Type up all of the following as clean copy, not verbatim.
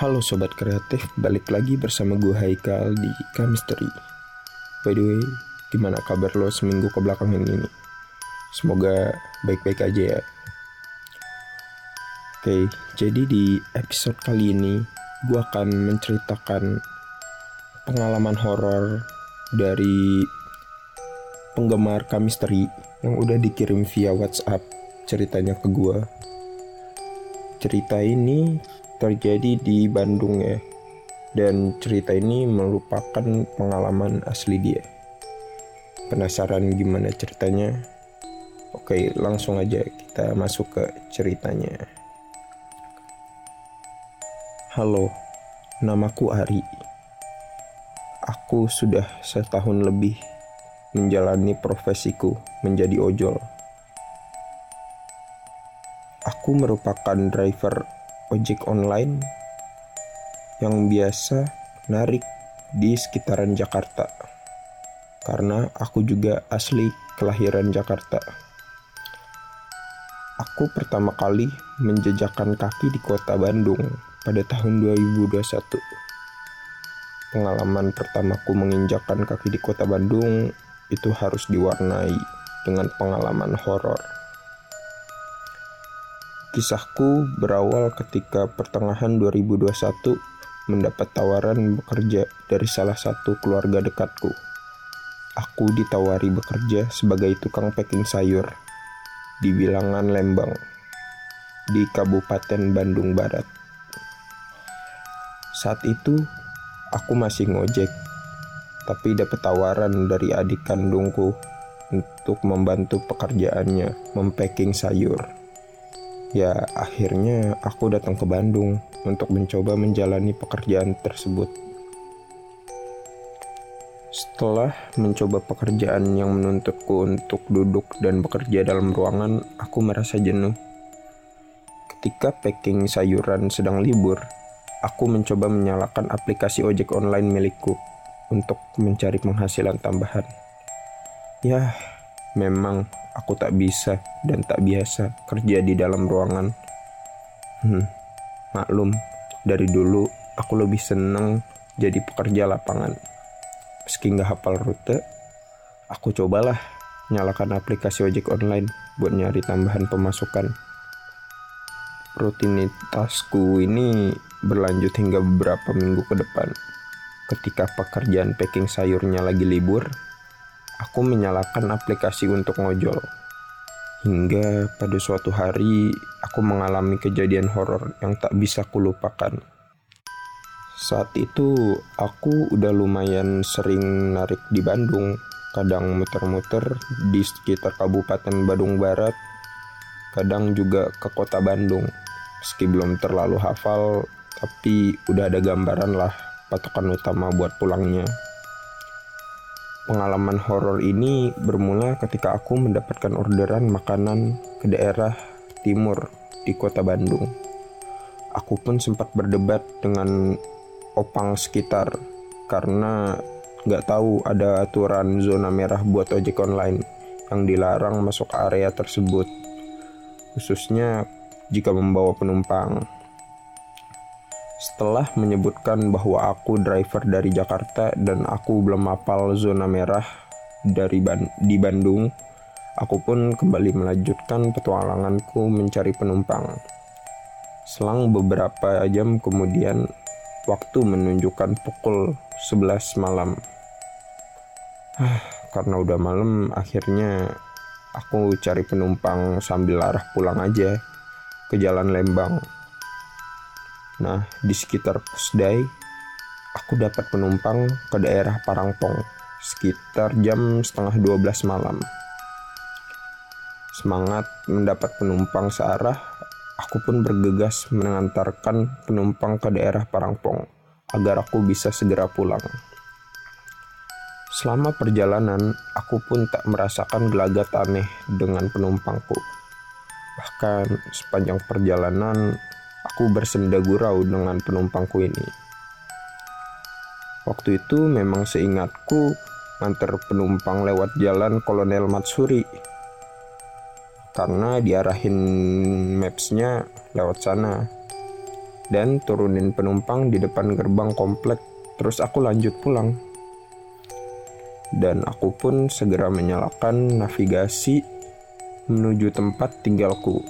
Halo Sobat Kreatif, balik lagi bersama gue Haikal di Kamisteri. By the way, gimana kabar lo seminggu kebelakangan ini? Semoga baik-baik aja ya. Oke, jadi di episode kali ini gue akan menceritakan pengalaman horor dari penggemar Kamisteri yang udah dikirim via WhatsApp ceritanya ke gue. Cerita ini terjadi di Bandung ya, dan cerita ini merupakan pengalaman asli dia. Penasaran gimana ceritanya? Oke, langsung aja kita masuk ke ceritanya. Halo, namaku Ari. Aku sudah setahun lebih menjalani profesiku menjadi ojol. Aku merupakan driver ojek online yang biasa narik di sekitaran Jakarta, karena aku juga asli kelahiran Jakarta. Aku pertama kali menjejakkan kaki di kota Bandung pada tahun 2021. Pengalaman pertamaku menginjakkan kaki di kota Bandung itu harus diwarnai dengan pengalaman horor. Kisahku berawal ketika pertengahan 2021 mendapat tawaran bekerja dari salah satu keluarga dekatku. Aku ditawari bekerja sebagai tukang packing sayur di bilangan Lembang, di Kabupaten Bandung Barat. Saat itu, aku masih ngojek, tapi dapat tawaran dari adik kandungku untuk membantu pekerjaannya mempacking sayur. Ya, akhirnya aku datang ke Bandung untuk mencoba menjalani pekerjaan tersebut. Setelah mencoba pekerjaan yang menuntutku untuk duduk dan bekerja dalam ruangan, aku merasa jenuh. Ketika packing sayuran sedang libur, aku mencoba menyalakan aplikasi ojek online milikku untuk mencari penghasilan tambahan. Yah, memang aku tak bisa dan tak biasa kerja di dalam ruangan. Maklum, dari dulu aku lebih seneng jadi pekerja lapangan. Meski gak hafal rute, aku cobalah nyalakan aplikasi ojek online buat nyari tambahan pemasukan. Rutinitasku ini berlanjut hingga beberapa minggu ke depan. Ketika pekerjaan packing sayurnya lagi libur, aku menyalakan aplikasi untuk ngojol. Hingga pada suatu hari, aku mengalami kejadian horor yang tak bisa kulupakan. Saat itu, aku udah lumayan sering narik di Bandung. Kadang muter-muter di sekitar Kabupaten Bandung Barat, kadang juga ke kota Bandung. Meski belum terlalu hafal, tapi udah ada gambaran lah patokan utama buat pulangnya. Pengalaman horor ini bermula ketika aku mendapatkan orderan makanan ke daerah timur di kota Bandung. Aku pun sempat berdebat dengan opang sekitar karena gak tahu ada aturan zona merah buat ojek online yang dilarang masuk area tersebut, khususnya jika membawa penumpang. Setelah menyebutkan bahwa aku driver dari Jakarta dan aku belum hafal zona merah di Bandung, aku pun kembali melanjutkan petualanganku mencari penumpang. Selang beberapa jam kemudian, waktu menunjukkan pukul 11 malam. Karena udah malam, akhirnya aku cari penumpang sambil arah pulang aja ke Jalan Lembang. Nah, di sekitar Pusdai, aku dapat penumpang ke daerah Parangpong sekitar jam 11:30 malam. Semangat mendapat penumpang searah, aku pun bergegas mengantarkan penumpang ke daerah Parangpong agar aku bisa segera pulang. Selama perjalanan, aku pun tak merasakan gelagat aneh dengan penumpangku. Bahkan sepanjang perjalanan, aku bersenda gurau dengan penumpangku ini. Waktu itu memang seingatku nganter penumpang lewat jalan Kolonel Matsuri, karena diarahin maps-nya lewat sana. dan turunin penumpang di depan gerbang komplek, terus aku lanjut pulang. Dan aku pun segera menyalakan navigasi menuju tempat tinggalku,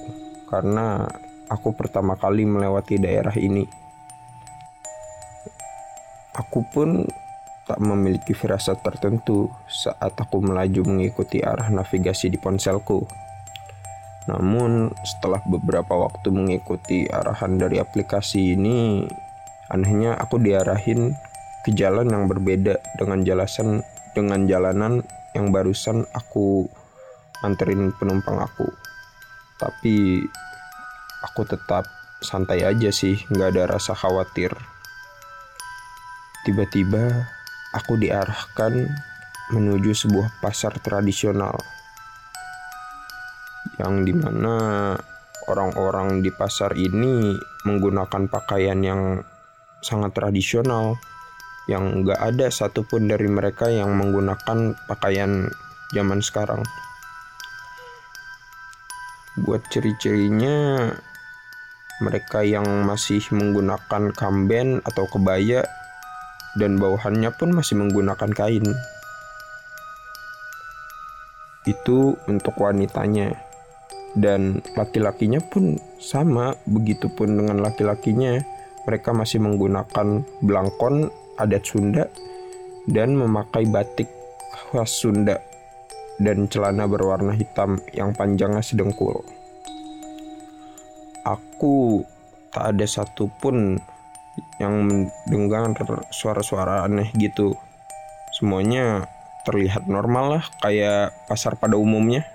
karena aku pertama kali melewati daerah ini. Aku pun tak memiliki firasat tertentu saat aku melaju mengikuti arah navigasi di ponselku. Namun setelah beberapa waktu mengikuti arahan dari aplikasi ini, anehnya aku diarahin ke jalan yang berbeda dengan jalanan yang barusan aku anterin penumpang aku. Tapi aku tetap santai aja sih, gak ada rasa khawatir. Tiba-tiba aku diarahkan menuju sebuah pasar tradisional, yang dimana orang-orang di pasar ini menggunakan pakaian yang sangat tradisional, yang gak ada satupun dari mereka yang menggunakan pakaian zaman sekarang. Buat ciri-cirinya, mereka yang masih menggunakan kamben atau kebaya, dan bawahannya pun masih menggunakan kain. Itu untuk wanitanya. Dan laki-lakinya pun sama, begitupun dengan laki-lakinya, mereka masih menggunakan belangkon adat Sunda dan memakai batik khas Sunda dan celana berwarna hitam yang panjangnya sedengkul. Aku tak ada satupun yang mendengar suara-suara aneh gitu. Semuanya terlihat normal lah, kayak pasar pada umumnya.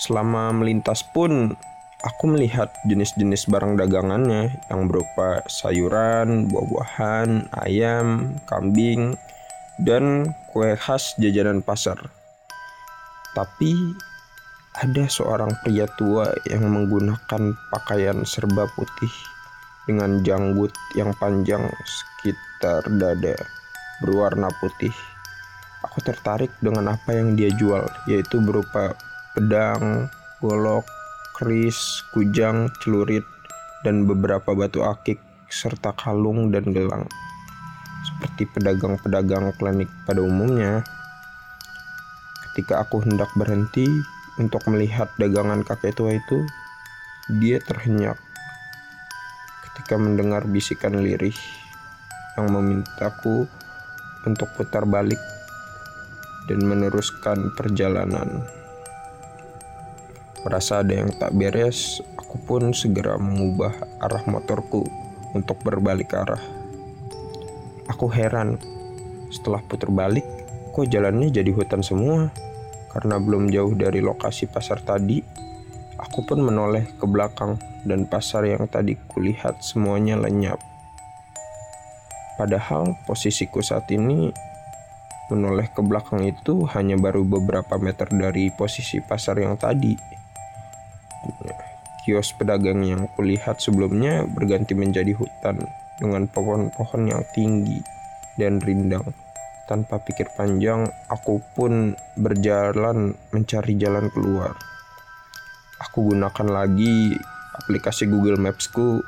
Selama melintas pun, aku melihat jenis-jenis barang dagangannya yang berupa sayuran, buah-buahan, ayam, kambing, dan kue khas jajanan pasar. Tapi ada seorang pria tua yang menggunakan pakaian serba putih dengan janggut yang panjang sekitar dada berwarna putih. Aku tertarik dengan apa yang dia jual, yaitu berupa pedang, golok, keris, kujang, celurit, dan beberapa batu akik, serta kalung dan gelang, seperti pedagang-pedagang klinik pada umumnya. Ketika aku hendak berhenti untuk melihat dagangan kakek tua itu, dia terhenyak ketika mendengar bisikan lirih yang memintaku untuk putar balik dan meneruskan perjalanan. Merasa ada yang tak beres, aku pun segera mengubah arah motorku untuk berbalik arah. Aku heran, setelah putar balik, kok jalannya jadi hutan semua? Karena belum jauh dari lokasi pasar tadi, aku pun menoleh ke belakang dan pasar yang tadi kulihat semuanya lenyap. Padahal posisiku saat ini menoleh ke belakang itu hanya baru beberapa meter dari posisi pasar yang tadi. Kios pedagang yang kulihat sebelumnya berganti menjadi hutan dengan pohon-pohon yang tinggi dan rindang. Tanpa pikir panjang, aku pun berjalan mencari jalan keluar. Aku gunakan lagi aplikasi Google Maps-ku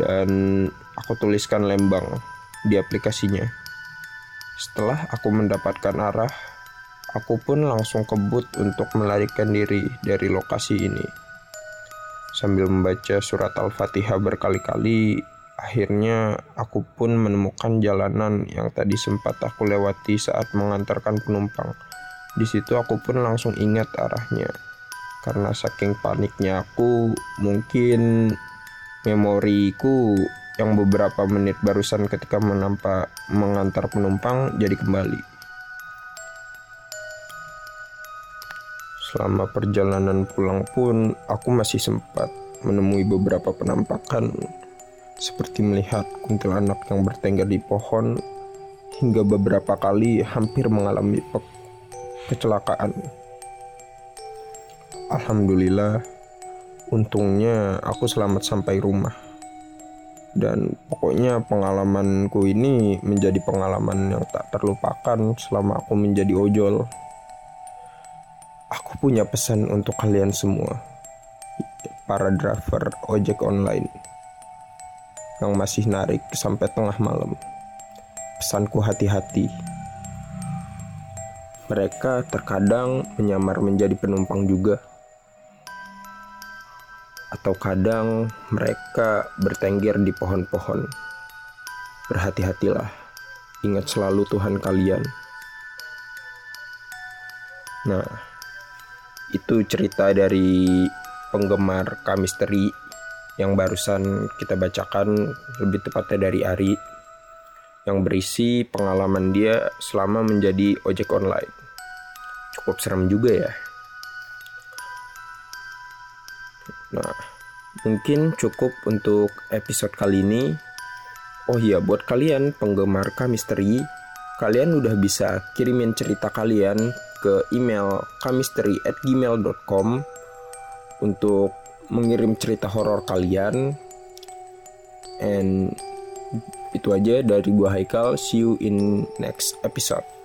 dan aku tuliskan Lembang di aplikasinya. Setelah aku mendapatkan arah, aku pun langsung kebut untuk melarikan diri dari lokasi ini. Sambil membaca surat Al-Fatihah berkali-kali, akhirnya aku pun menemukan jalanan yang tadi sempat aku lewati saat mengantarkan penumpang. Di situ aku pun langsung ingat arahnya. Karena saking paniknya aku, mungkin memoriku yang beberapa menit barusan ketika mengantar penumpang jadi kembali. Selama perjalanan pulang pun, aku masih sempat menemui beberapa penampakan, seperti melihat kuntilanak yang bertengger di pohon, hingga beberapa kali hampir mengalami kecelakaan. Alhamdulillah, untungnya aku selamat sampai rumah. Dan pokoknya pengalamanku ini menjadi pengalaman yang tak terlupakan selama aku menjadi ojol. Aku punya pesan untuk kalian semua. para driver ojek online yang masih narik sampai tengah malam. Pesanku hati-hati. Mereka terkadang menyamar menjadi penumpang juga, atau kadang mereka bertengger di pohon-pohon. Berhati-hatilah, ingat selalu Tuhan kalian. Nah, itu cerita dari penggemar Kamisteri yang barusan kita bacakan, lebih tepatnya dari Ari, yang berisi pengalaman dia selama menjadi ojek online. Cukup serem juga ya. Nah, mungkin cukup untuk episode kali ini. Oh iya, buat kalian penggemar Kamisteri, kalian udah bisa kirimin cerita kalian ke email kamisteri@gmail.com untuk mengirim cerita horor kalian. And itu aja dari gua Haikal. See you in next episode.